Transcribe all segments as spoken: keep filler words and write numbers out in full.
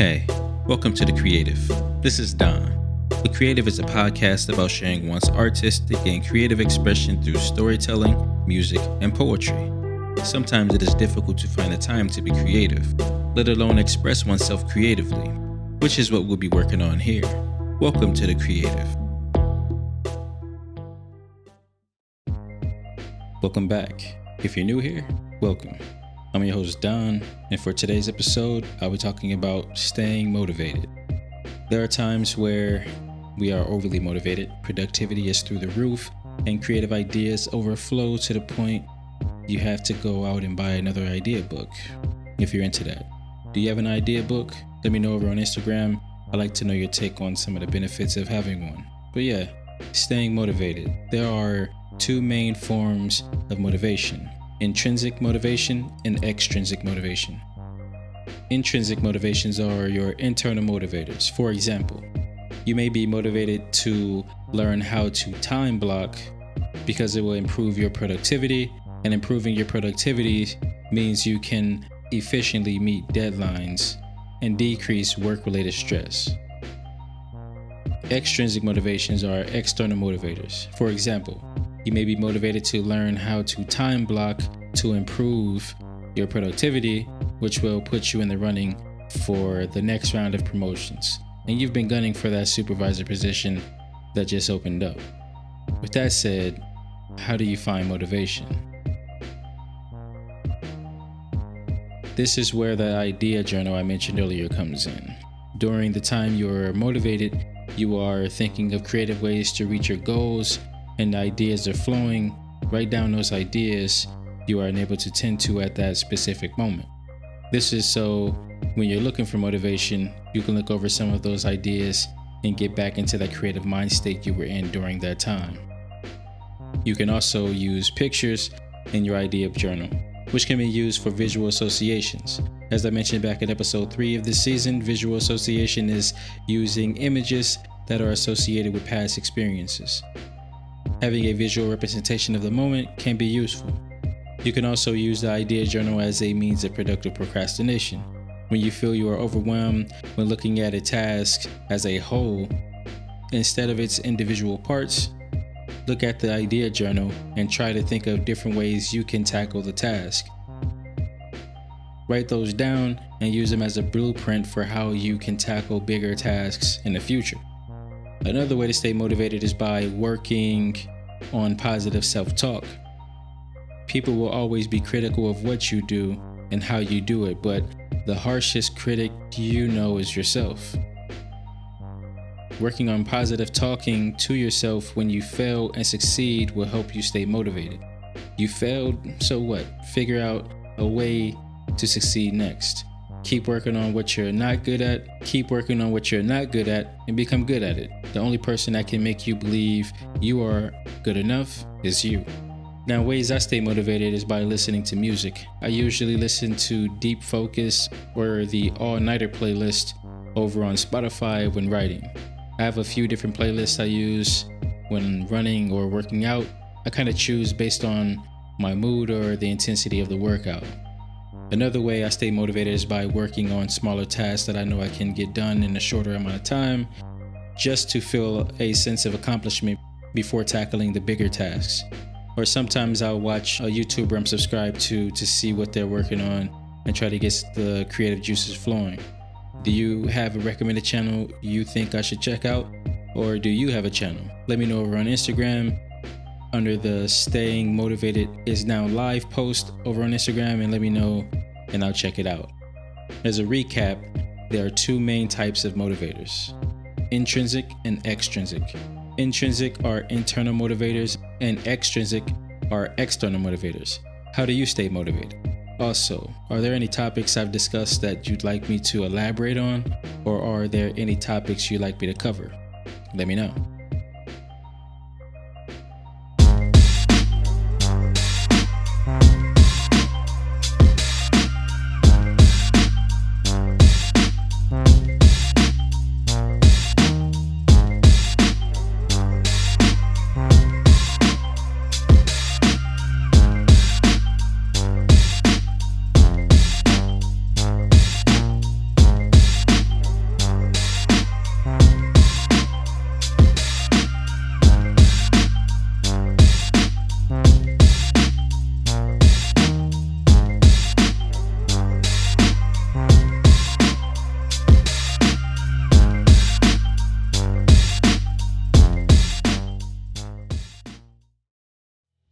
Hey, welcome to The Creative. This is Don. The Creative is a podcast about sharing one's artistic and creative expression through storytelling, music, and poetry. Sometimes it is difficult to find the time to be creative, let alone express oneself creatively, which is what we'll be working on here. Welcome to The Creative. Welcome back. If you're new here, welcome. I'm your host, Don, and for today's episode, I'll be talking about staying motivated. There are times where we are overly motivated, productivity is through the roof, and creative ideas overflow to the point you have to go out and buy another idea book, if you're into that. Do you have an idea book? Let me know over on Instagram. I'd like to know your take on some of the benefits of having one. But yeah, staying motivated. There are two main forms of motivation: intrinsic motivation and extrinsic motivation. Intrinsic motivations are your internal motivators. For example, you may be motivated to learn how to time block because it will improve your productivity, and improving your productivity means you can efficiently meet deadlines and decrease work-related stress. Extrinsic motivations are external motivators. For example, you may be motivated to learn how to time block to improve your productivity, which will put you in the running for the next round of promotions. And you've been gunning for that supervisor position that just opened up. With that said, how do you find motivation? This is where the idea journal I mentioned earlier comes in. During the time you're motivated, you are thinking of creative ways to reach your goals, and ideas are flowing. Write down those ideas you are unable to tend to at that specific moment. This is so when you're looking for motivation, you can look over some of those ideas and get back into that creative mind state you were in during that time. You can also use pictures in your idea journal, which can be used for visual associations. As I mentioned back in episode three of this season, visual association is using images that are associated with past experiences. Having a visual representation of the moment can be useful. You can also use the idea journal as a means of productive procrastination. When you feel you are overwhelmed when looking at a task as a whole, instead of its individual parts, look at the idea journal and try to think of different ways you can tackle the task. Write those down and use them as a blueprint for how you can tackle bigger tasks in the future. Another way to stay motivated is by working on positive self-talk. People will always be critical of what you do and how you do it, but the harshest critic you know is yourself. Working on positive talking to yourself when you fail and succeed will help you stay motivated. You failed, so what? Figure out a way to succeed next. Keep working on what you're not good at, keep working on what you're not good at, and become good at it. The only person that can make you believe you are good enough is you. Now, ways I stay motivated is by listening to music. I usually listen to Deep Focus or the All-Nighter playlist over on Spotify when writing. I have a few different playlists I use when running or working out. I kind of choose based on my mood or the intensity of the workout. Another way I stay motivated is by working on smaller tasks that I know I can get done in a shorter amount of time, just to feel a sense of accomplishment before tackling the bigger tasks. Or sometimes I'll watch a YouTuber I'm subscribed to to see what they're working on and try to get the creative juices flowing. Do you have a recommended channel you think I should check out? Or do you have a channel? Let me know over on Instagram under the Staying Motivated Is Now Live post over on Instagram, and let me know and I'll check it out. As a recap, there are two main types of motivators: intrinsic and extrinsic. Intrinsic are internal motivators and extrinsic are external motivators. How do you stay motivated? Also, are there any topics I've discussed that you'd like me to elaborate on, or are there any topics you'd like me to cover? Let me know.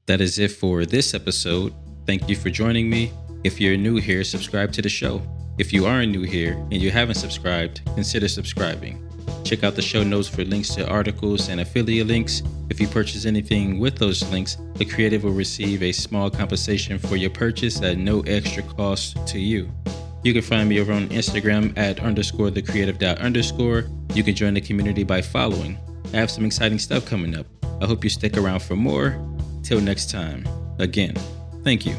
That is it for this episode. Thank you for joining me. If you're new here, subscribe to the show. If you are new here and you haven't subscribed, consider subscribing. Check out the show notes for links to articles and affiliate links. If you purchase anything with those links, the creative will receive a small compensation for your purchase at no extra cost to you. You can find me over on Instagram at underscore the creative dot underscore. You can join the community by following. I have some exciting stuff coming up. I hope you stick around for more. Till next time. Again, thank you.